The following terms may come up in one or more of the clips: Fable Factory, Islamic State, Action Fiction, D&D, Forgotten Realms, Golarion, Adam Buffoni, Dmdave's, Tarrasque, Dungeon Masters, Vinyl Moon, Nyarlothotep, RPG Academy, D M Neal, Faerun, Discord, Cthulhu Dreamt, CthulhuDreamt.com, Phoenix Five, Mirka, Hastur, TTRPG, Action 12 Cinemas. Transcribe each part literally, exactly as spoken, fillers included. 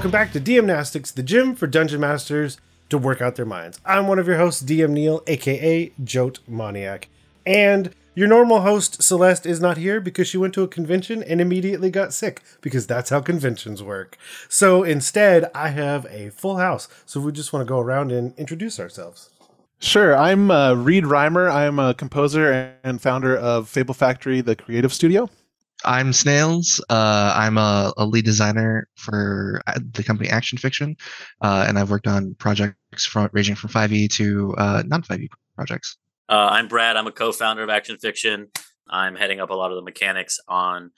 Welcome back to DMnastics, the gym for Dungeon Masters to work out their minds. I'm one of your hosts, D M Neal, aka Joatmoniac. And your normal host, Celeste, is not here because she went to a convention and immediately got sick, because that's how conventions work. So instead, I have a full house, so we just want to go around and introduce ourselves. Sure, I'm uh, Reed Reimer. I'm a composer and founder of Fable Factory, the creative studio. I'm Snails. Uh, I'm a, a lead designer for the company Action Fiction, uh, and I've worked on projects from, ranging from five E to uh, non-five E projects. Uh, I'm Brad. I'm a co-founder of Action Fiction. I'm heading up a lot of the mechanics on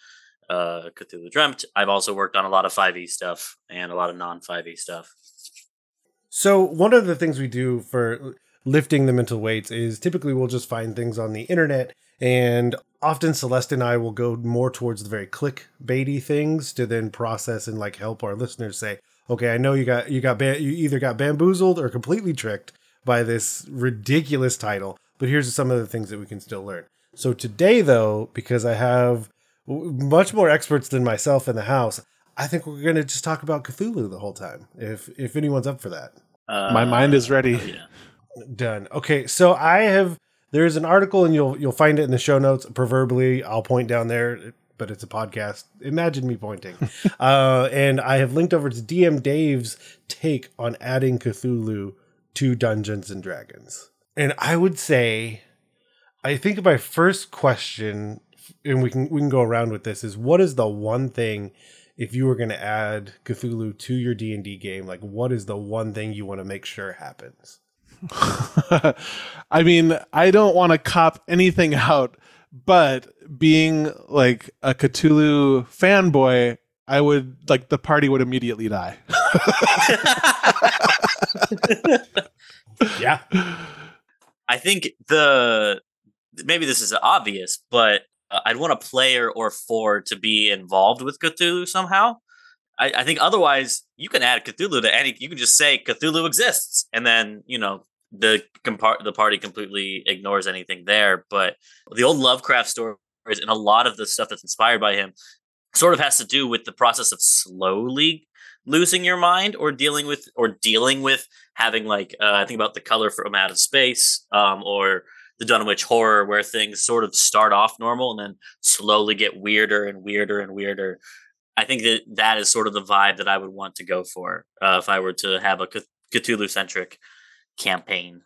uh, Cthulhu Dreamt. I've also worked on a lot of five E stuff and a lot of non-five E stuff. So one of the things we do for lifting the mental weights is typically we'll just find things on the internet, and often Celeste and I will go more towards the very clickbaity things to then process and like help our listeners say, okay, I know you got you got ba- you either got bamboozled or completely tricked by this ridiculous title, but here's some of the things that we can still learn. So today, though, because I have much more experts than myself in the house, I think we're going to just talk about Cthulhu the whole time. If if anyone's up for that, uh, my mind is ready. Oh, yeah. Done. Okay, so I have. There is an article, and you'll you'll find it in the show notes. Proverbially, I'll point down there, but it's a podcast. Imagine me pointing. uh, and I have linked over to D M Dave's take on adding Cthulhu to Dungeons and Dragons. And I would say, I think my first question, and we can we can go around with this, is what is the one thing, if you were going to add Cthulhu to your D and D game, like what is the one thing you want to make sure happens? I mean, I don't want to cop anything out, but being like a Cthulhu fanboy, I would like the party would immediately die. Yeah. I think the maybe this is obvious, but I'd want a player or four to be involved with Cthulhu somehow. I, I think otherwise you can add Cthulhu to any, you can just say Cthulhu exists, and then, you know, the compar- the party completely ignores anything there. But the old Lovecraft stories and a lot of the stuff that's inspired by him sort of has to do with the process of slowly losing your mind or dealing with or dealing with having like uh, I think about The Color from Out of Space um, or the Dunwich Horror, where things sort of start off normal and then slowly get weirder and weirder and weirder. I think that that is sort of the vibe that I would want to go for uh, if I were to have a Cthulhu-centric campaign.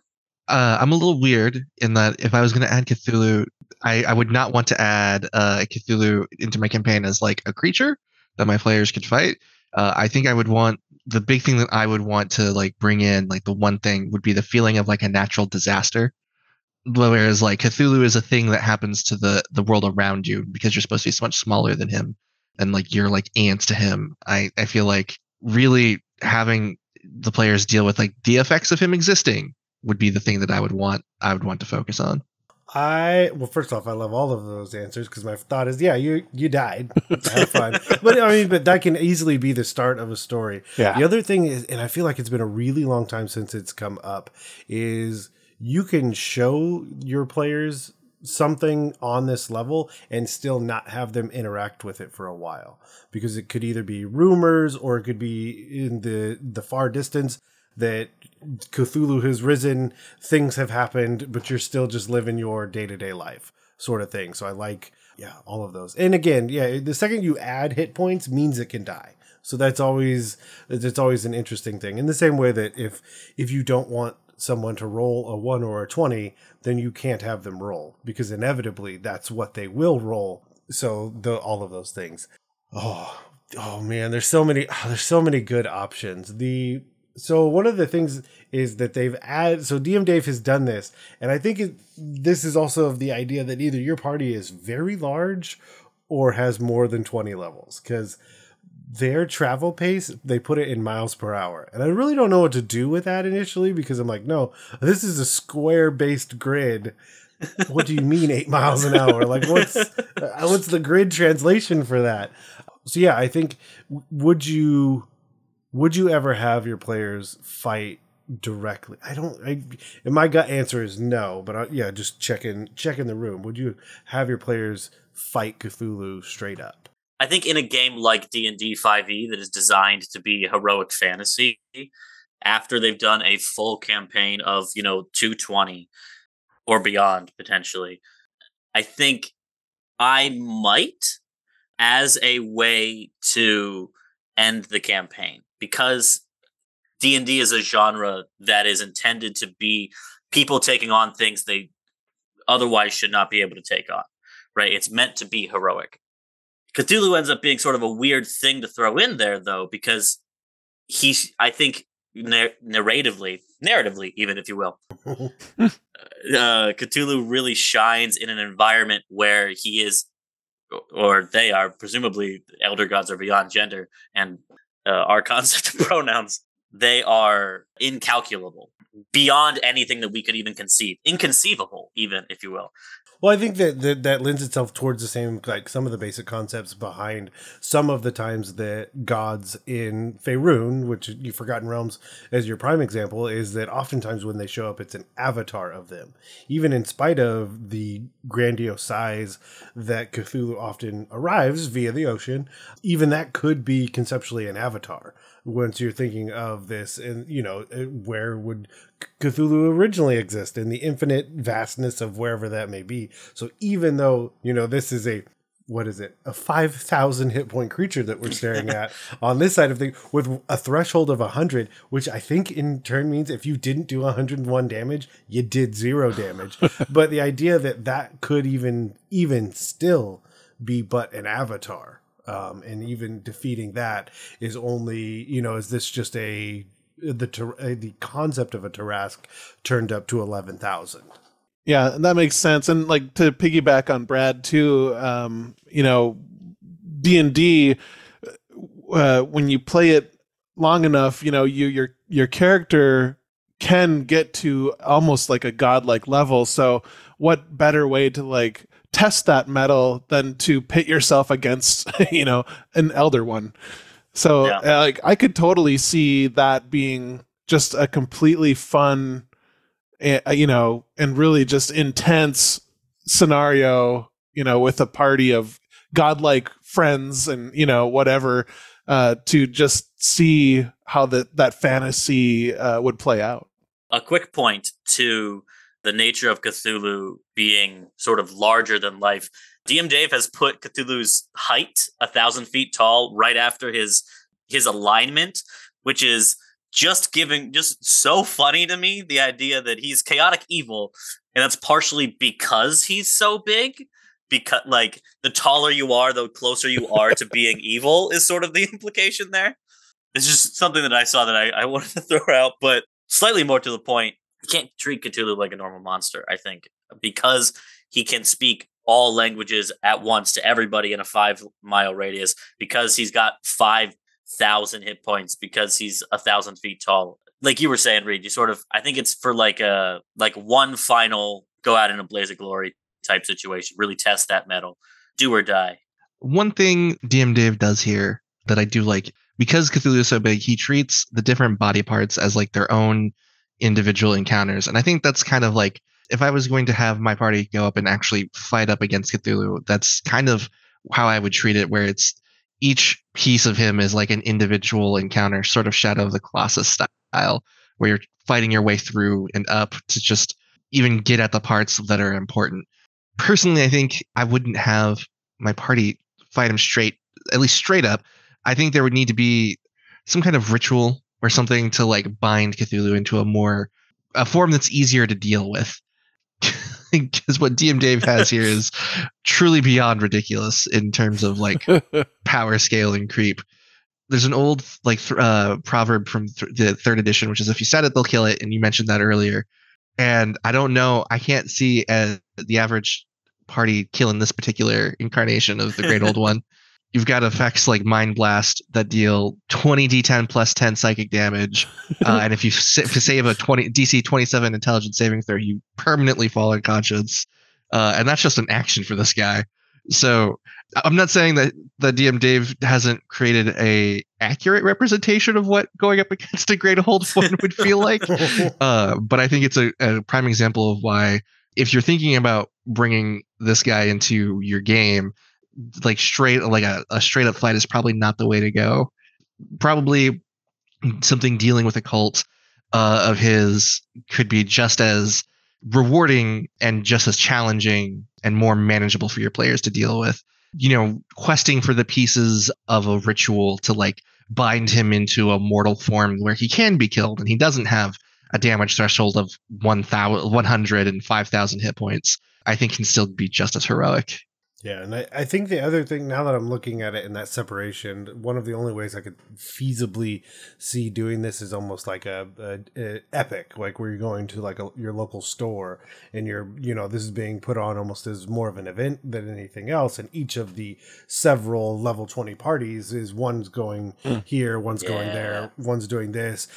Uh, I'm a little weird in that if I was going to add Cthulhu, I, I would not want to add uh, Cthulhu into my campaign as like a creature that my players could fight. Uh, I think I would want the big thing that I would want to like bring in, like the one thing would be the feeling of like a natural disaster. Whereas like Cthulhu is a thing that happens to the, the world around you because you're supposed to be so much smaller than him. And like you're like ants to him. I, I feel like really having the players deal with like the effects of him existing would be the thing that I would want. I would want to focus on. I well, first off, I love all of those answers because my thought is, yeah, you you died. Have fun. But I mean, but that can easily be the start of a story. Yeah. The other thing is, and I feel like it's been a really long time since it's come up, is you can show your players something on this level and still not have them interact with it for a while, because it could either be rumors or it could be in the the far distance that Cthulhu has risen, things have happened, but you're still just living your day-to-day life sort of thing. So I like, yeah, all of those. And again, yeah, the second you add hit points means it can die. So that's always, it's always an interesting thing. In the same way that if if you don't want someone to roll a one or a twenty, then you can't have them roll, because inevitably that's what they will roll. So the all of those things. Oh, oh man, there's so many oh, there's so many good options. The so one of the things is that they've added, so D M Dave has done this, and I think it, this is also of the idea that either your party is very large or has more than twenty levels, because their travel pace, they put it in miles per hour. And I really don't know what to do with that initially, because I'm like, no, this is a square-based grid. What do you mean eight miles an hour? Like, what's what's the grid translation for that? So yeah, I think, would you would you ever have your players fight directly? I don't, I, and my gut answer is no, but I, yeah, just check in, check in the room. Would you have your players fight Cthulhu straight up? I think in a game like D and D five e that is designed to be heroic fantasy, after they've done a full campaign of, you know, two twenty or beyond, potentially, I think I might, as a way to end the campaign, because D and D is a genre that is intended to be people taking on things they otherwise should not be able to take on, right? It's meant to be heroic. Cthulhu ends up being sort of a weird thing to throw in there, though, because he, I think, nar- narratively, narratively, even, if you will, uh, Cthulhu really shines in an environment where he is, or they are, presumably, elder gods are beyond gender and uh, our concept of pronouns. They are incalculable, beyond anything that we could even conceive, inconceivable, even, if you will. Well, I think that, that that lends itself towards the same, like some of the basic concepts behind some of the times that gods in Faerun, which you Forgotten Realms as your prime example, is that oftentimes when they show up, it's an avatar of them. Even in spite of the grandiose size that Cthulhu often arrives via the ocean, even that could be conceptually an avatar. Once you're thinking of this, and, you know, where would Cthulhu originally exist in the infinite vastness of wherever that may be. So even though, you know, this is a, what is it, a five thousand hit point creature that we're staring at on this side of things with a threshold of one hundred, which I think in turn means if you didn't do one hundred one damage, you did zero damage. But the idea that that could even, even still be but an avatar, um, and even defeating that is only, you know, is this just a, the uh, the concept of a Tarrasque turned up to eleven thousand. Yeah, and that makes sense. And like to piggyback on Brad too, um, you know, D and D, uh, when you play it long enough, you know, you your your character can get to almost like a godlike level. So what better way to like test that metal than to pit yourself against, you know, an elder one. So yeah. uh, like I could totally see that being just a completely fun, uh, you know, and really just intense scenario, you know, with a party of godlike friends and, you know, whatever, uh, to just see how the, that fantasy uh, would play out. A quick point to the nature of Cthulhu being sort of larger than life. D M Dave has put Cthulhu's height, a thousand feet tall, right after his his alignment, which is just giving, just so funny to me, the idea that he's chaotic evil, and that's partially because he's so big. Because like the taller you are, the closer you are to being evil is sort of the implication there. It's just something that I saw that I, I wanted to throw out, but slightly more to the point, you can't treat Cthulhu like a normal monster, I think, because he can speak all languages at once to everybody in a five mile radius, because he's got five thousand hit points, because he's a thousand feet tall. Like you were saying, Reed, you sort of, I think it's for like a, like one final go out in a blaze of glory type situation, really test that metal, do or die. One thing D M Dave does here that I do like, because Cthulhu is so big, he treats the different body parts as like their own individual encounters. And I think that's kind of like, if I was going to have my party go up and actually fight up against Cthulhu, that's kind of how I would treat it, where it's each piece of him is like an individual encounter, sort of Shadow of the Colossus style, where you're fighting your way through and up to just even get at the parts that are important. Personally, I think I wouldn't have my party fight him straight, at least straight up. I think there would need to be some kind of ritual or something to like bind Cthulhu into a more, a form that's easier to deal with. Because what D M Dave has here is truly beyond ridiculous in terms of like power scale and creep. There's an old like th- uh, proverb from th- the third edition, which is if you set it, they'll kill it. And you mentioned that earlier. And I don't know, I can't see uh, the average party killing this particular incarnation of the Great Old One. You've got effects like Mind Blast that deal twenty d ten plus ten psychic damage. Uh, and if you s- save a twenty D C twenty-seven intelligence saving throw, you permanently fall unconscious. Uh, and that's just an action for this guy. So I'm not saying that the D M Dave hasn't created a accurate representation of what going up against a Great Old One would feel like. Uh, but I think it's a, a prime example of why, if you're thinking about bringing this guy into your game, like straight like a, a straight up flight is probably not the way to go. Probably something dealing with a cult uh, of his could be just as rewarding and just as challenging and more manageable for your players to deal with. You know, questing for the pieces of a ritual to like bind him into a mortal form where he can be killed and he doesn't have a damage threshold of one hundred and five thousand hit points, I think can still be just as heroic. Yeah, and I, I think the other thing, now that I'm looking at it in that separation, one of the only ways I could feasibly see doing this is almost like a, a, a epic, like where you're going to like a, your local store and you're, you know, this is being put on almost as more of an event than anything else. And each of the several level twenty parties is one's going here, one's yeah. going there, one's doing this.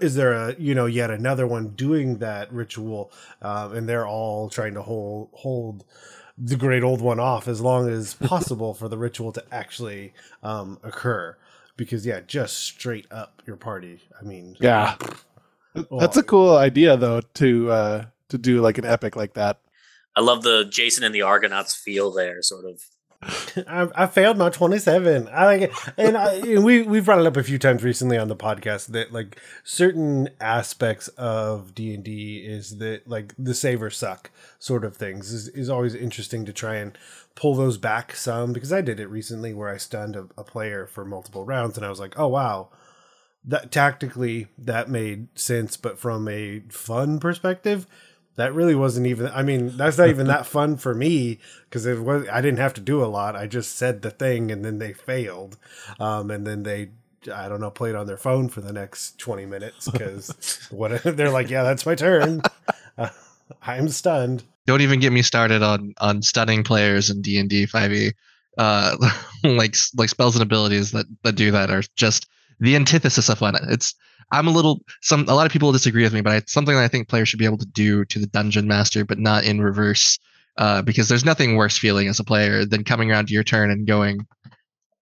Is there a, you know, yet another one doing that ritual? Um, and they're all trying to hold hold the Great Old One off as long as possible for the ritual to actually um, occur. Because, yeah, just straight up your party. I mean. Yeah. Oh. That's a cool idea, though, to uh, to do like an epic like that. I love the Jason and the Argonauts feel there, sort of. I, I failed my twenty-seven. I like it. And, I, and we, we've brought it up a few times recently on the podcast that like certain aspects of D and D is that like the save or suck sort of things is, is always interesting to try and pull those back some, because I did it recently where I stunned a, a player for multiple rounds and I was like, oh, wow, that tactically that made sense. But from a fun perspective, that really wasn't even, I mean, that's not even that fun for me, because it was, I didn't have to do a lot. I just said the thing and then they failed. Um, and then they, I don't know, played on their phone for the next twenty minutes because what they're like, yeah, that's my turn. Uh, I'm stunned. Don't even get me started on, on stunning players in D and D five e. Uh, like, like spells and abilities that, that do that are just the antithesis of fun. It's, I'm a little, some, a lot of people disagree with me, but it's something that I think players should be able to do to the dungeon master, but not in reverse, uh, because there's nothing worse feeling as a player than coming around to your turn and going,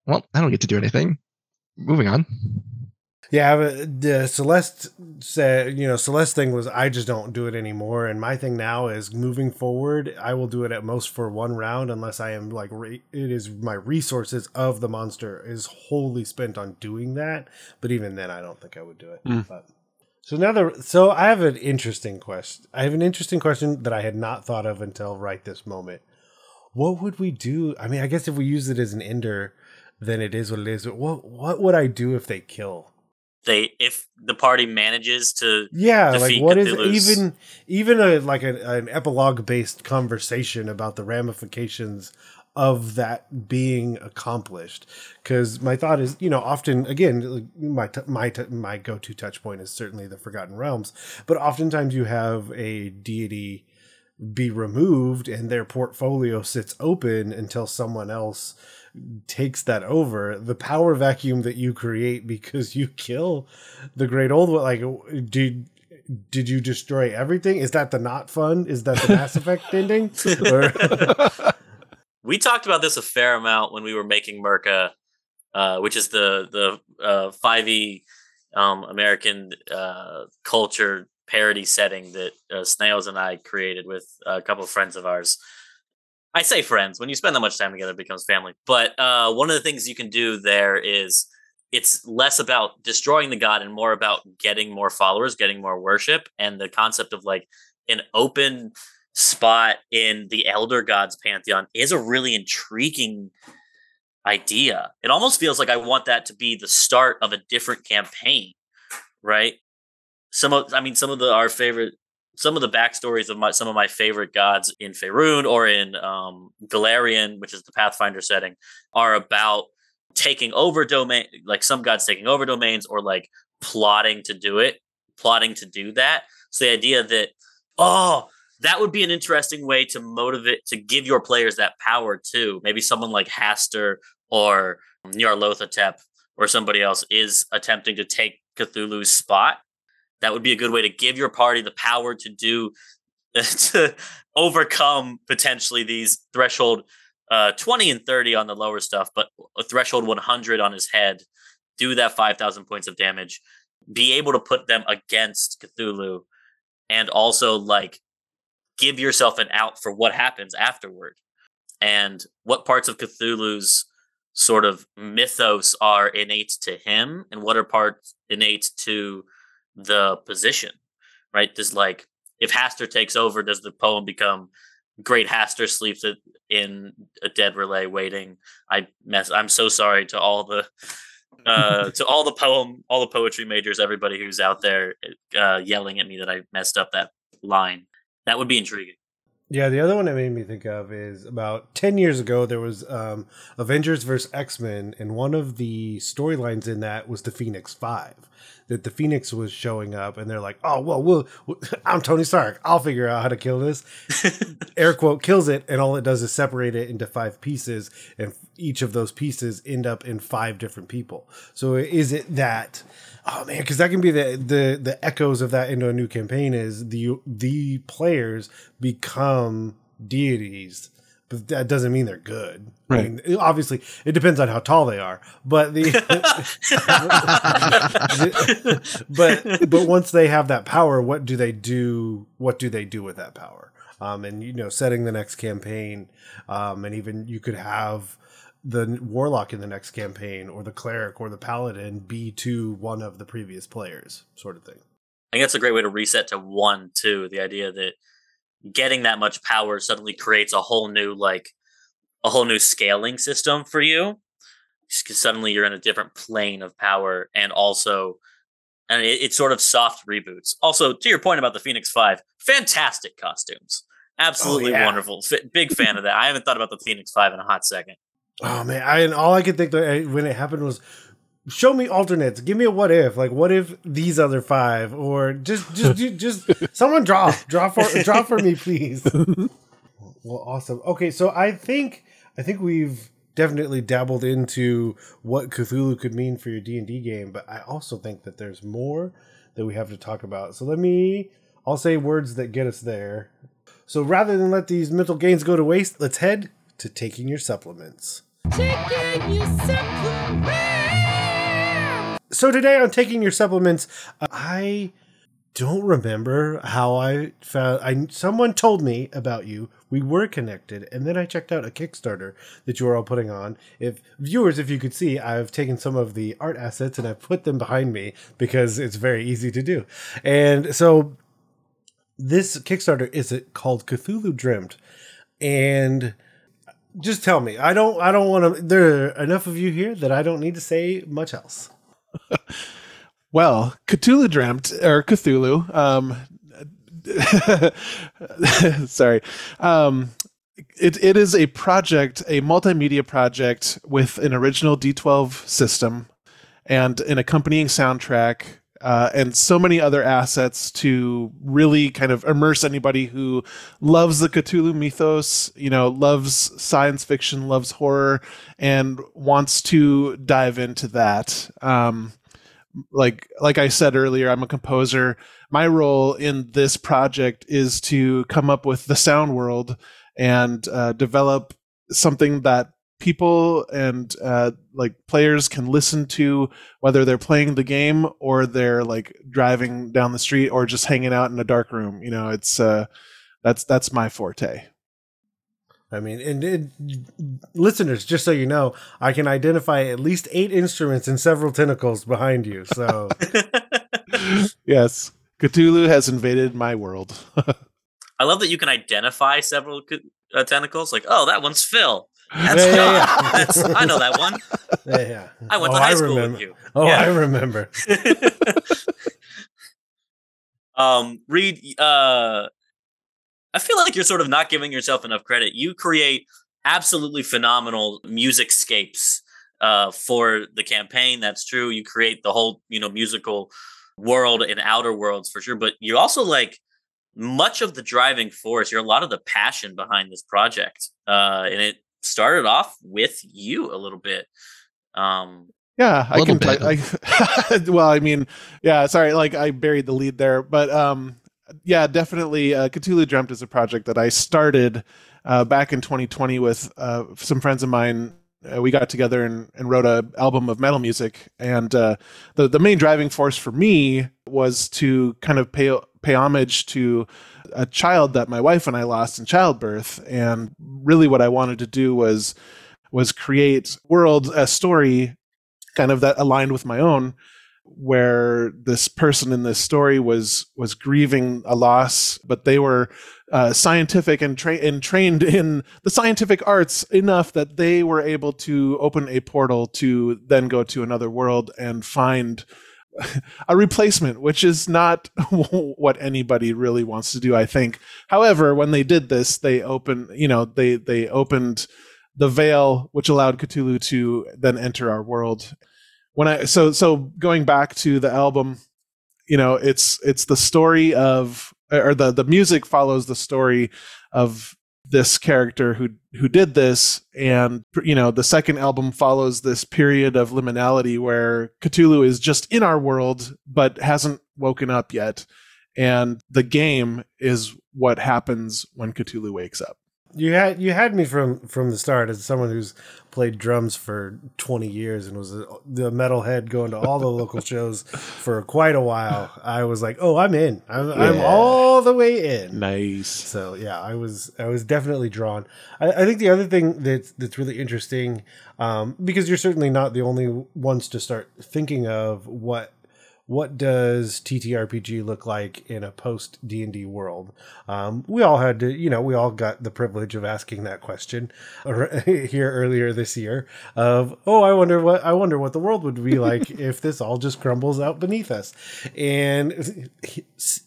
well, I don't get to do anything. Moving on. Yeah, but the Celeste said, you know, Celeste thing was, I just don't do it anymore. And my thing now is moving forward, I will do it at most for one round unless I am like, re- it is my resources of the monster is wholly spent on doing that. But even then, I don't think I would do it. Mm. But, so now the, so I have an interesting question. I have an interesting question that I had not thought of until right this moment. What would we do? I mean, I guess if we use it as an ender, then it is what it is. But what, what would I do if they kill? They, if the party manages to yeah like what Cthulhu's. Is even even a like a, an epilogue based conversation about the ramifications of that being accomplished, because my thought is, you know, often again my my my go-to touch point is certainly the Forgotten Realms, but oftentimes you have a deity be removed and their portfolio sits open until someone else takes that over. The power vacuum that you create because you kill the Great Old One, like did did you destroy everything? Is that the not fun? Is that the Mass Effect ending? Or- we talked about this a fair amount when we were making Mirka, uh which is the the uh five e um American uh culture parody setting that uh, Snails and I created with a couple of friends of ours. I say friends. When you spend that much time together, it becomes family. But uh, one of the things you can do there is it's less about destroying the god and more about getting more followers, getting more worship, and the concept of like an open spot in the elder gods pantheon is a really intriguing idea. It almost feels like I want that to be the start of a different campaign, right? Some of, I mean, some of the our favorite. Some of the backstories of my, some of my favorite gods in Faerun or in um, Golarion, which is the Pathfinder setting, are about taking over domain, like some gods taking over domains or like plotting to do it, plotting to do that. So the idea that, oh, that would be an interesting way to motivate, to give your players that power too. Maybe someone like Hastur or Nyarlothotep or somebody else is attempting to take Cthulhu's spot. That would be a good way to give your party the power to do, to overcome potentially these threshold uh, twenty and thirty on the lower stuff, but a threshold one hundred on his head, do that five thousand points of damage, be able to put them against Cthulhu, and also like give yourself an out for what happens afterward. and what parts of Cthulhu's sort of mythos are innate to him and what are parts innate to the position, right? Does, like, if Hastur takes over, does the poem become Great Hastur sleeps in a dead relay waiting? I mess. I'm so sorry to all the uh, to all the poem, all the poetry majors, everybody who's out there uh, yelling at me that I messed up that line. That would be intriguing. Yeah, the other one that made me think of is about ten years ago, there was um, Avengers versus X-Men, and one of the storylines in that was the Phoenix Five, that the Phoenix was showing up, and they're like, oh, well, we'll, we'll I'm Tony Stark. I'll figure out how to kill this. Air quote, kills it, and all it does is separate it into five pieces, and each of those pieces end up in five different people. So is it that... Oh man, because that can be the, the the echoes of that into a new campaign is the the players become deities, but that doesn't mean they're good. Right. I mean, obviously, it depends on how tall they are. But the but but once they have that power, what do they do? What do they do with that power? Um, and you know, setting the next campaign, um, and even you could have the warlock in the next campaign or the cleric or the paladin be to one of the previous players, sort of thing. I think that's a great way to reset to one, too. The idea that getting that much power suddenly creates a whole new, like a whole new scaling system for you. Because suddenly you're in a different plane of power, and also, and it, it's sort of soft reboots. Also, to your point about the Phoenix Five, fantastic costumes. Absolutely oh, yeah. wonderful. F- big fan of that. I haven't thought about the Phoenix Five in a hot second. Oh man! I, and all I could think of when it happened was, show me alternates. Give me a what if. Like, what if these other five, or just, just, just, just someone draw, draw for, draw for me, please. Well, awesome. Okay, so I think, I think we've definitely dabbled into what Cthulhu could mean for your D and D game, but I also think that there's more that we have to talk about. So let me, I'll say words that get us there. So rather than let these mental gains go to waste, let's head to taking your supplements. Taking your supplements. So today on Taking Your Supplements, uh, I don't remember how I found. I someone told me about you. We were connected, and then I checked out a Kickstarter that you were all putting on. If viewers, if you could see, I've taken some of the art assets and I've put them behind me because it's very easy to do. And so this Kickstarter is called Cthulhu Dreamt, and just tell me. I don't I don't want to... There are enough of you here that I don't need to say much else. Well, Cthulhu Dreamt, or Cthulhu... Um, sorry. Um, it It is a project, a multimedia project with an original D twelve system and an accompanying soundtrack uh, and so many other assets to really kind of immerse anybody who loves the Cthulhu mythos, you know, loves science fiction, loves horror, and wants to dive into that. Um, like, like I said earlier, I'm a composer. My role in this project is to come up with the sound world and uh, develop something that people and uh like players can listen to, whether they're playing the game or they're like driving down the street or just hanging out in a dark room. You know, it's uh that's that's my forte. I mean, and, and listeners, just so you know, I can identify at least eight instruments and several tentacles behind you. So yes, Cthulhu has invaded my world. I love that you can identify several uh, tentacles. Like, oh, that one's Phil. That's yeah, yeah, yeah. That's, I know that one. Yeah, yeah. I went oh, to high I school remember. with you. Oh, yeah. I remember. um, Reed, uh, I feel like you're sort of not giving yourself enough credit. You create absolutely phenomenal musicscapes uh, for the campaign. That's true. You create the whole, you know, musical world and outer worlds for sure. But you also like much of the driving force. You're a lot of the passion behind this project, uh, and it started off with you a little bit. Um, yeah, I can play. I, well, I mean, yeah, sorry, like I buried the lead there, but um, yeah, definitely. Uh, Cthulhu Dreamt is a project that I started uh, back in twenty twenty with uh, some friends of mine. Uh, we got together and, and wrote an album of metal music, and uh, the the main driving force for me was to kind of pay pay homage to a child that my wife and I lost in childbirth, and really what I wanted to do was was create world a story kind of that aligned with my own, where this person in this story was was grieving a loss, but they were uh, scientific and, tra and trained in the scientific arts enough that they were able to open a portal to then go to another world and find a replacement, which is not what anybody really wants to do, I think. However, when they did this, they opened, you know, they they opened the veil, which allowed Cthulhu to then enter our world. When I so so going back to the album, you know, it's it's the story of, or the the music follows the story of this character who who did this, and you know, the second album follows this period of liminality where Cthulhu is just in our world but hasn't woken up yet, and the game is what happens when Cthulhu wakes up. You had you had me from from the start as someone who's played drums for twenty years and was a, the metalhead going to all the local shows for quite a while. I was like, oh, I'm in. I'm, yeah. I'm all the way in. Nice. So yeah, I was I was definitely drawn. I, I think the other thing that's that's really interesting, um, because you're certainly not the only ones to start thinking of what. What does T T R P G look like in a post D and D world? Um, we all had to, you know, we all got the privilege of asking that question here earlier this year of, oh, I wonder what, I wonder what the world would be like if this all just crumbles out beneath us, and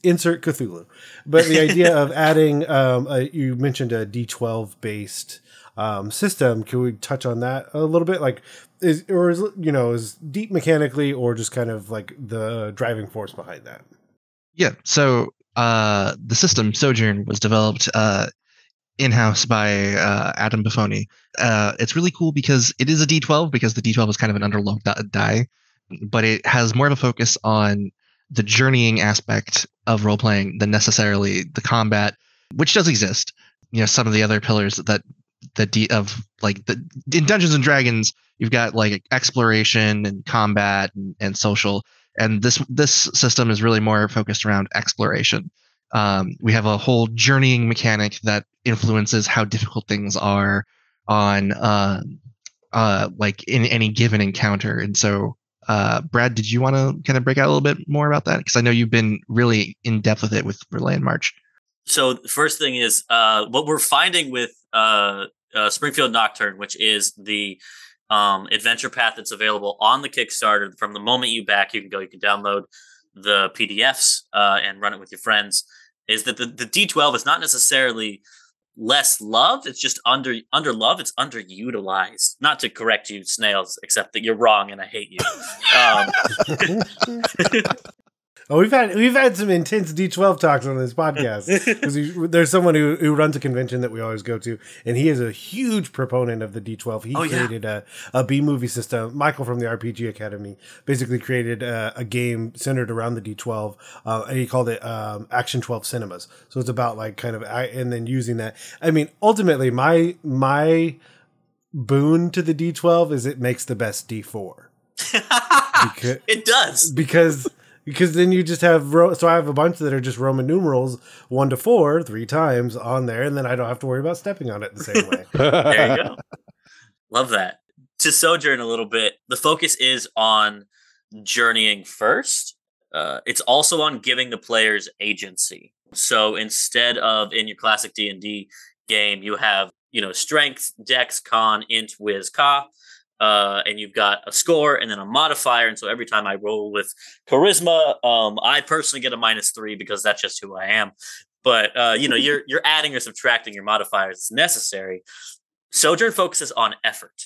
insert Cthulhu. But the idea of adding, um, a, you mentioned a D twelve based um, system. Can we touch on that a little bit? Like, Is, or is, you know, is deep mechanically, or just kind of like the driving force behind that? Yeah. So uh, the system Sojourn was developed uh, in-house by uh, Adam Buffoni. Uh, it's really cool because it is a D twelve, because the D twelve is kind of an underlocked die, but it has more of a focus on the journeying aspect of role-playing than necessarily the combat, which does exist. You know, some of the other pillars that the D of like the in Dungeons and Dragons, you've got like exploration and combat and, and social, and this this system is really more focused around exploration. Um, we have a whole journeying mechanic that influences how difficult things are on uh, uh, like in any given encounter. And so, uh, Brad, did you want to kind of break out a little bit more about that? Because I know you've been really in depth with it with Relay in March. So the first thing is uh, what we're finding with uh, uh, Springfield Nocturne, which is the um, adventure path that's available on the Kickstarter. From the moment you back, you can go, you can download the P D Fs uh, and run it with your friends, is that the, the D twelve is not necessarily less loved. It's just under under loved. It's underutilized. Not to correct you, Snails, except that you're wrong and I hate you. Um, Oh, we've had we've had some intense D twelve talks on this podcast, because there's someone who, who runs a convention that we always go to, and he is a huge proponent of the D twelve. He oh, created yeah. a, a B-movie system. Michael from the R P G Academy basically created a, a game centered around the D twelve, uh, and he called it um, Action twelve Cinemas. So it's about like kind of and then using that. I mean, ultimately, my my boon to the D twelve is it makes the best D four. Because, it does because. Because then you just have, ro so I have a bunch that are just Roman numerals, one to four, three times on there, and then I don't have to worry about stepping on it the same way. There you go. Love that. To Sojourn a little bit, the focus is on journeying first. Uh, it's also on giving the players agency. So instead of in your classic D and D game, you have, you know, strength, dex, con, int, whiz, ka. Uh, and you've got a score and then a modifier. And so every time I roll with charisma, um, I personally get a minus three because that's just who I am. But, uh, you know, you're you're adding or subtracting your modifiers as necessary. Sojourn focuses on effort.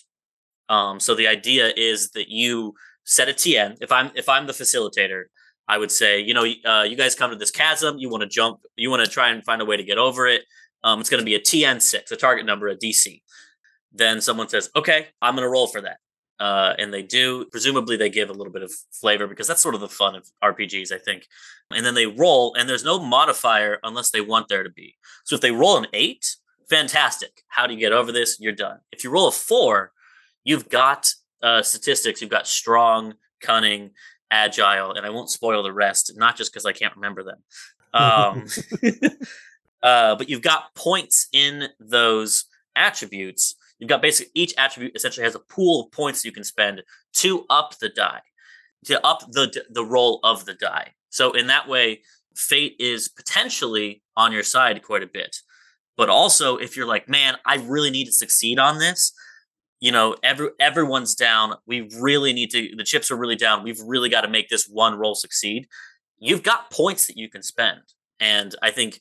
Um, so the idea is that you set a T M. If I'm if I'm the facilitator, I would say, you know, uh, you guys come to this chasm. You want to jump. You want to try and find a way to get over it. Um, it's going to be a T N six, a target number, a D C. Then someone says, okay, I'm going to roll for that. Uh, and they do. Presumably they give a little bit of flavor because that's sort of the fun of R P Gs, I think. And then they roll, and there's no modifier unless they want there to be. So if they roll an eight, fantastic. How do you get over this? You're done. If you roll a four, you've got uh, statistics. You've got strong, cunning, agile, and I won't spoil the rest, not just because I can't remember them. Um, uh, but you've got points in those attributes, you've got basically each attribute essentially has a pool of points you can spend to up the die, to up the the roll of the die. So in that way, fate is potentially on your side quite a bit. But also, if you're like, man, I really need to succeed on this, you know, every everyone's down. We really need to, the chips are really down. We've really got to make this one roll succeed. You've got points that you can spend. And I think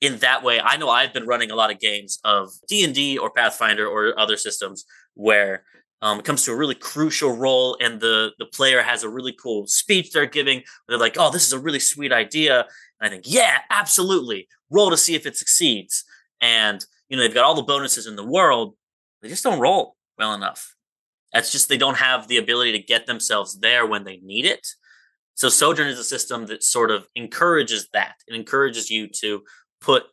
in that way, I know I've been running a lot of games of D and D or Pathfinder or other systems where um, it comes to a really crucial role and the, the player has a really cool speech they're giving. They're like, oh, this is a really sweet idea. And I think, yeah, absolutely. Roll to see if it succeeds. And, you know, they've got all the bonuses in the world. They just don't roll well enough. That's just, they don't have the ability to get themselves there when they need it. So Sojourn is a system that sort of encourages that. It encourages you to put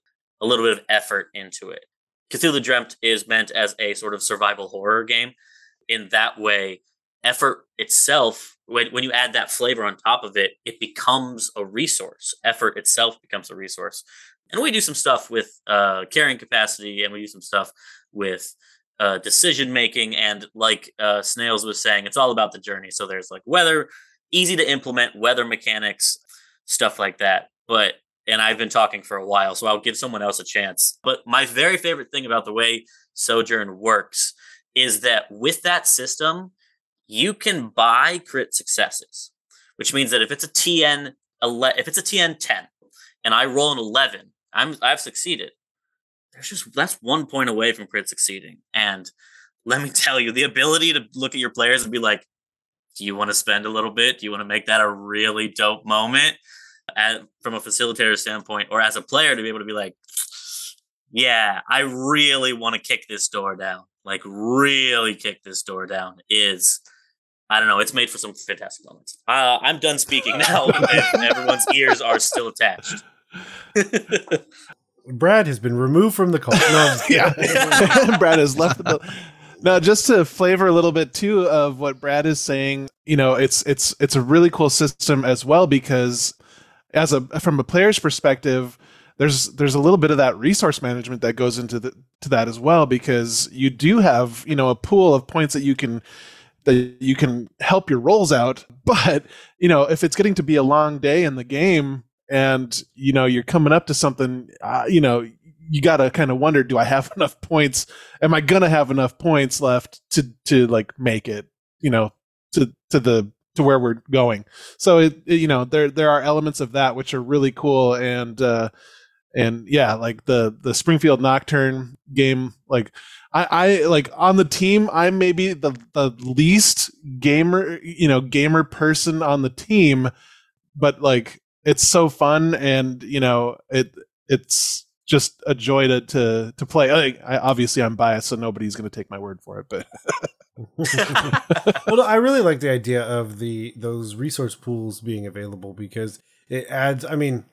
a little bit of effort into it. Cthulhu Dreamt is meant as a sort of survival horror game. In that way, effort itself, when, when you add that flavor on top of it, it becomes a resource. Effort itself becomes a resource. And we do some stuff with uh, carrying capacity, and we do some stuff with uh, decision-making. And like uh, Snails was saying, it's all about the journey. So there's like weather, easy to implement weather mechanics, stuff like that. But, and I've been talking for a while, so I'll give someone else a chance. But my very favorite thing about the way Sojourn works is that with that system, you can buy crit successes, which means that if it's a T N, if it's a T N ten and I roll an eleven, I'm, I've succeeded. There's just, that's one point away from crit succeeding. And let me tell you, the ability to look at your players and be like, do you want to spend a little bit? Do you want to make that a really dope moment at, from a facilitator standpoint, or as a player to be able to be like, yeah, I really want to kick this door down. Like really kick this door down is, I don't know. It's made for some fantastic moments. Uh, I'm done speaking now. Everyone's ears are still attached. Brad has been removed from the call. No, yeah. Brad has left the building. Now, just to flavor a little bit too of what Brad is saying, you know, it's it's it's a really cool system as well, because as a from a player's perspective, there's there's a little bit of that resource management that goes into the, to that as well, because you do have, you know, a pool of points that you can that you can help your rolls out, but you know, if it's getting to be a long day in the game and you know you're coming up to something, uh, you know. You got to kind of wonder, do I have enough points? Am I going to have enough points left to, to like make it, you know, to, to the, to where we're going. So, it, it, you know, there, there are elements of that, which are really cool. And, uh, and yeah, like the, the Springfield Nocturne game, like I, I like on the team, I'm maybe the, the least gamer, you know, gamer person on the team, but like, it's so fun. And, you know, it, it's, just a joy to to, to play. I, I, obviously, I'm biased, so nobody's going to take my word for it. But well, no, I really like the idea of the those resource pools being available, because it adds. I mean,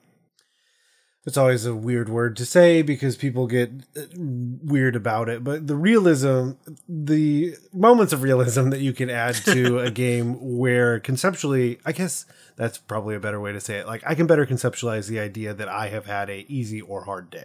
it's always a weird word to say because people get weird about it. But the realism, the moments of realism that you can add to a game where conceptually, I guess. That's probably a better way to say it. Like I can better conceptualize the idea that I have had a easy or hard day,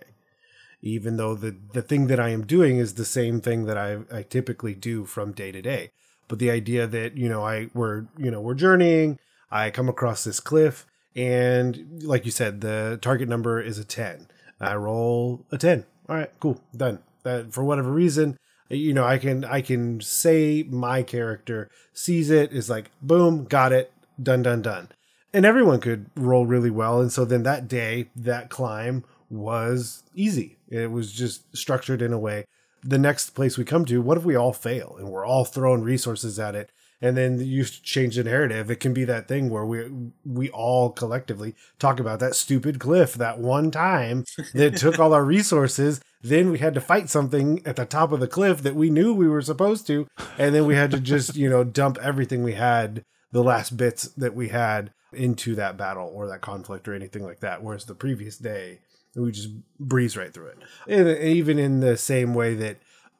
even though the, the thing that I am doing is the same thing that I, I typically do from day to day. But the idea that, you know, I we're, you know, we're journeying, I come across this cliff and like you said, the target number is a ten. I roll a ten. All right, cool. Done. That, for whatever reason, you know, I can, I can say my character sees it, is like, boom, got it. Done, done, done. And everyone could roll really well. And so then that day, that climb was easy. It was just structured in a way. The next place we come to, what if we all fail and we're all throwing resources at it? And then you change the narrative. It can be that thing where we we all collectively talk about that stupid cliff that one time that took all our resources. Then we had to fight something at the top of the cliff that we knew we were supposed to. And then we had to just, you know, dump everything we had, the last bits that we had, into that battle or that conflict or anything like that. Whereas the previous day, we just breeze right through it. And even in the same way that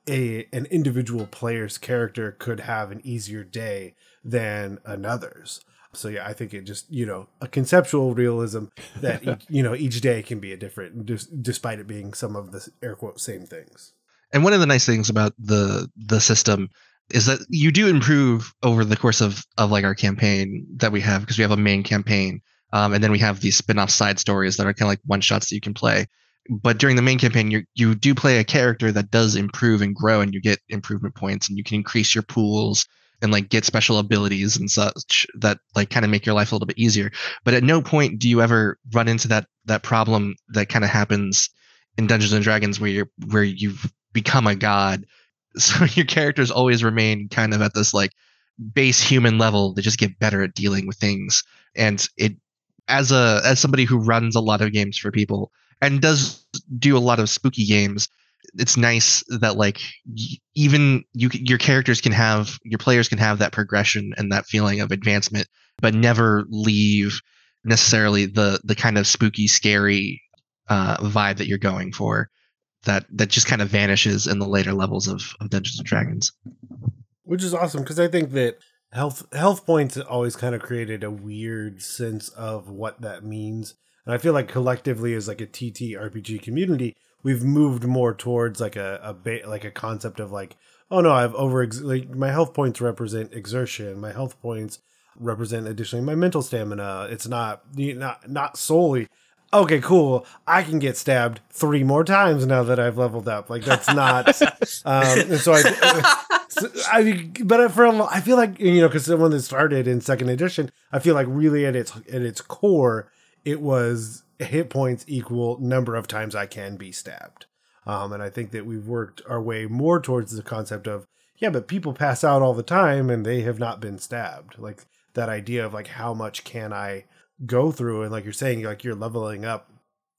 a an individual player's character could have an easier day than another's. So yeah, I think it just, you know, a conceptual realism that, each, you know, each day can be a different, despite it being some of the air quote same things. And one of the nice things about the the system is that you do improve over the course of of like our campaign that we have, because we have a main campaign, um, and then we have these spin-off side stories that are kind of like one shots that you can play. But during the main campaign, you you do play a character that does improve and grow, and you get improvement points, and you can increase your pools and like get special abilities and such that like kind of make your life a little bit easier. But at no point do you ever run into that that problem that kind of happens in Dungeons and Dragons, where you're where you've become a god. So your characters always remain kind of at this like base human level. They just get better at dealing with things. And it, as a as somebody who runs a lot of games for people and does do a lot of spooky games, it's nice that like even you your characters can have your players can have that progression and that feeling of advancement, but never leave necessarily the the kind of spooky, scary uh, vibe that you're going for. That that just kind of vanishes in the later levels of, of Dungeons and Dragons. Which is awesome, because I think that health health points always kind of created a weird sense of what that means. And I feel like collectively as like a T T R P G community, we've moved more towards like a, a ba- like a concept of like, oh no, I've over ex- like my health points represent exertion, my health points represent additionally my mental stamina. It's not not not solely okay, cool, I can get stabbed three more times now that I've leveled up. Like, that's not... um, and so I... So I but for a, I feel like, you know, because when this started in second edition, I feel like really at its at its core, it was hit points equal number of times I can be stabbed. Um, and I think that we've worked our way more towards the concept of, yeah, but people pass out all the time and they have not been stabbed. Like, that idea of, like, how much can I... go through, and like you're saying, like you're leveling up,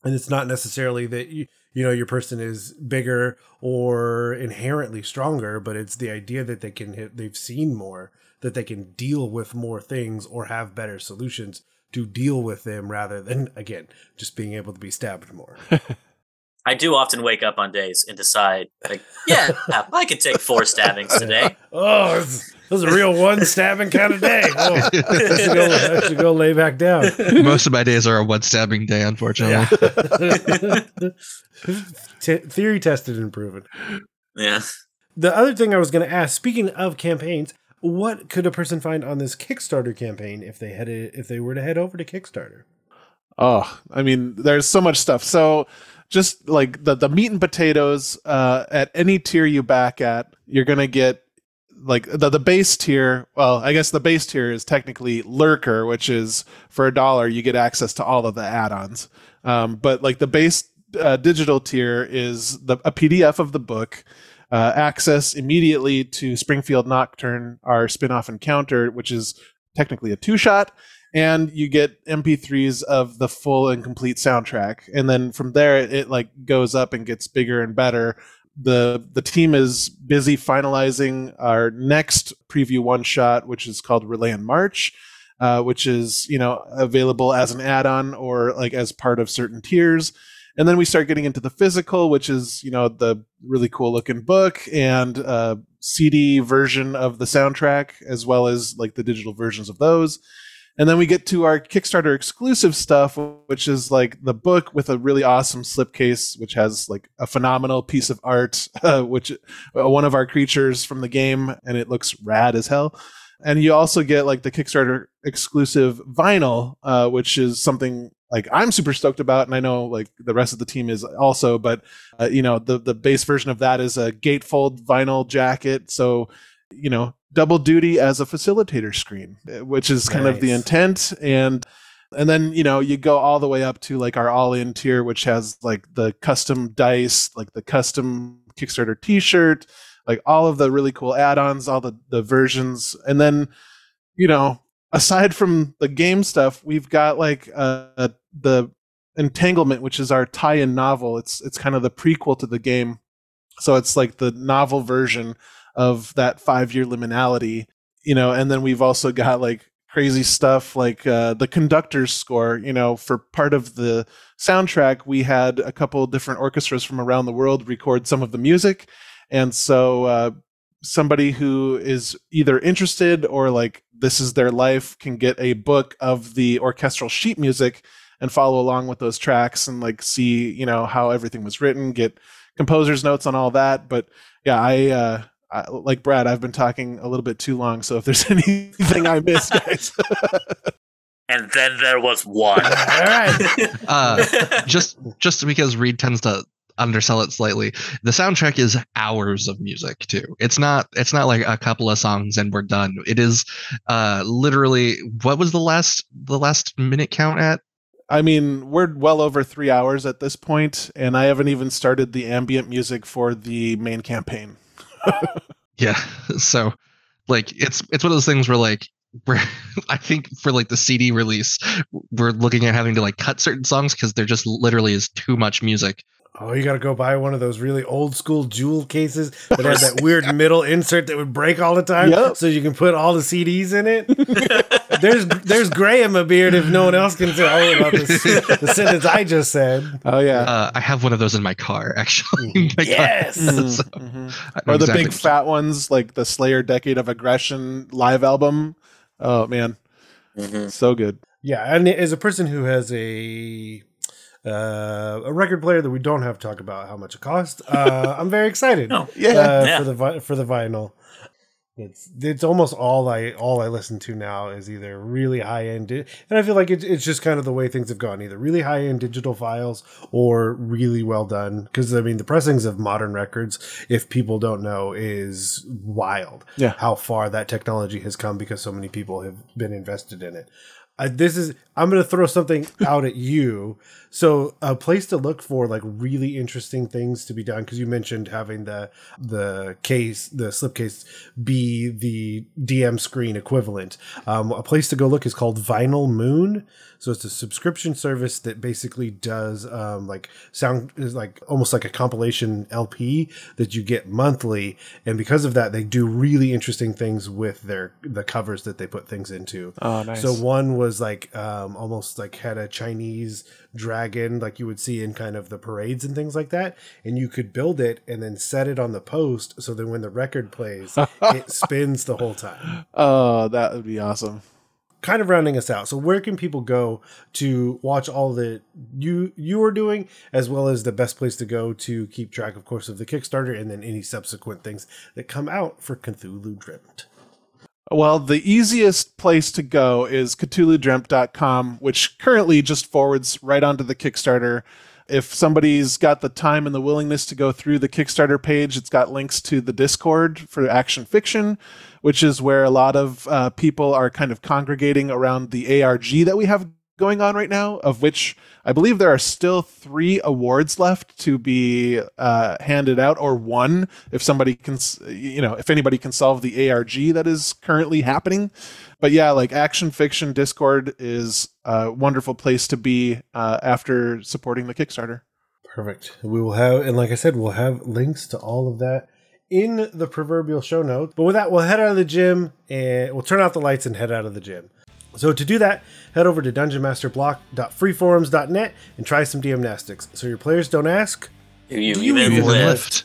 and it's not necessarily that you, you know, your person is bigger or inherently stronger, but it's the idea that they can hit, they've seen more, that they can deal with more things or have better solutions to deal with them, rather than again just being able to be stabbed more. I do often wake up on days and decide, like, yeah, I could take four stabbings today. Oh, this is a real one stabbing kind of day. Oh, I should go, I should go lay back down. Most of my days are a one stabbing day, unfortunately. Yeah. T- theory tested and proven. Yeah. The other thing I was going to ask, speaking of campaigns, what could a person find on this Kickstarter campaign if they had a, if they were to head over to Kickstarter? Oh, I mean, there's so much stuff. So just like the, the meat and potatoes, uh, at any tier you back at, you're going to get like the, the base tier. Well, I guess the base tier is technically Lurker, which is for a dollar, you get access to all of the add-ons. Um, but like the base uh, digital tier is the, a P D F of the book, uh, access immediately to Springfield Nocturne, our spin-off encounter, which is technically a two-shot. And you get M P threes of the full and complete soundtrack. And then from there, it, it like goes up and gets bigger and better. The the team is busy finalizing our next preview one shot, which is called Relay in March, uh, which is, you know, available as an add-on or like as part of certain tiers. And then we start getting into the physical, which is, you know, the really cool looking book and uh, C D version of the soundtrack, as well as like the digital versions of those. And then we get to our Kickstarter exclusive stuff, which is like the book with a really awesome slipcase, which has like a phenomenal piece of art, uh, which uh, one of our creatures from the game, and it looks rad as hell. And you also get like the Kickstarter exclusive vinyl, uh, which is something like I'm super stoked about. And I know like the rest of the team is also, but uh, you know, the, the base version of that is a gatefold vinyl jacket. So, you know, double duty as a facilitator screen, which is kind nice. Of the intent. And and then, you know, you go all the way up to like our all-in tier, which has like the custom dice, like the custom Kickstarter t-shirt, like all of the really cool add-ons, all the, the versions. And then, you know, aside from the game stuff, we've got like uh, the Entanglement, which is our tie-in novel. It's it's kind of the prequel to the game. So it's like the novel version of that five-year liminality, you know. And then we've also got like crazy stuff like uh, the conductor's score, you know, for part of the soundtrack. We had a couple different orchestras from around the world record some of the music. And so uh, somebody who is either interested or like this is their life can get a book of the orchestral sheet music and follow along with those tracks and like see, you know, how everything was written, get composer's notes on all that. But yeah, I, uh, I, like Brad, I've been talking a little bit too long, so if there's anything I missed, guys. And then there was one. All right. uh, just just because Reed tends to undersell it slightly, the soundtrack is hours of music too. It's not it's not like a couple of songs and we're done. It is uh, literally, what was the last the last minute count at? I mean, we're well over three hours at this point, and I haven't even started the ambient music for the main campaign. Yeah, so like it's it's one of those things where like we're I think for like the C D release, we're looking at having to like cut certain songs because there just literally is too much music. Oh, you got to go buy one of those really old school jewel cases that had that weird middle insert that would break all the time, yep. So you can put all the C Ds in it. there's there's Graham a beard if no one else can tell about this, the sentence I just said. Oh, yeah. Uh, I have one of those in my car, actually. my yes! Car. Mm-hmm. So, mm-hmm. Or the exactly. big fat ones, like the Slayer Decade of Aggression live album. Oh, man. Mm-hmm. So good. Yeah, and as a person who has a... Uh, a record player that we don't have to talk about how much it costs. Uh, I'm very excited. oh, yeah, uh, yeah. for the vi- for the vinyl. It's it's almost all I all I listen to now is either really high end, di- and I feel like it's it's just kind of the way things have gone. Either really high end digital files or really well done. Because I mean, the pressings of modern records, if people don't know, is wild. Yeah, how far that technology has come because so many people have been invested in it. Uh, this is I'm going to throw something out at you. So a place to look for like really interesting things to be done, because you mentioned having the the case, the slipcase be the D M screen equivalent. Um, a place to go look is called Vinyl Moon. So it's a subscription service that basically does um, like sound is like almost like a compilation L P that you get monthly. And because of that, they do really interesting things with their the covers that they put things into. Oh, nice. So one was was like um, almost like had a Chinese dragon like you would see in kind of the parades and things like that. And you could build it and then set it on the post so that when the record plays, it spins the whole time. Oh, that would be awesome. Kind of rounding us out. So where can people go to watch all that you you are doing, as well as the best place to go to keep track, of course, of the Kickstarter and then any subsequent things that come out for Cthulhu Dreamt? Well, the easiest place to go is Cthulhu Dreamt dot com, which currently just forwards right onto the Kickstarter. If somebody's got the time and the willingness to go through the Kickstarter page, it's got links to the Discord for Action Fiction, which is where a lot of uh, people are kind of congregating around the A R G that we have going on right now, of which I believe there are still three awards left to be uh, handed out, or one if somebody can, you know, if anybody can solve the A R G that is currently happening. But yeah, like Action Fiction Discord is a wonderful place to be uh, after supporting the Kickstarter. Perfect. We will have, and like I said, we'll have links to all of that in the proverbial show notes. But with that, we'll head out of the gym and we'll turn off the lights and head out of the gym. So to do that, head over to dungeon master block dot free forums dot net and try some DMnastics, so your players don't ask, do you, do you even lift? lift?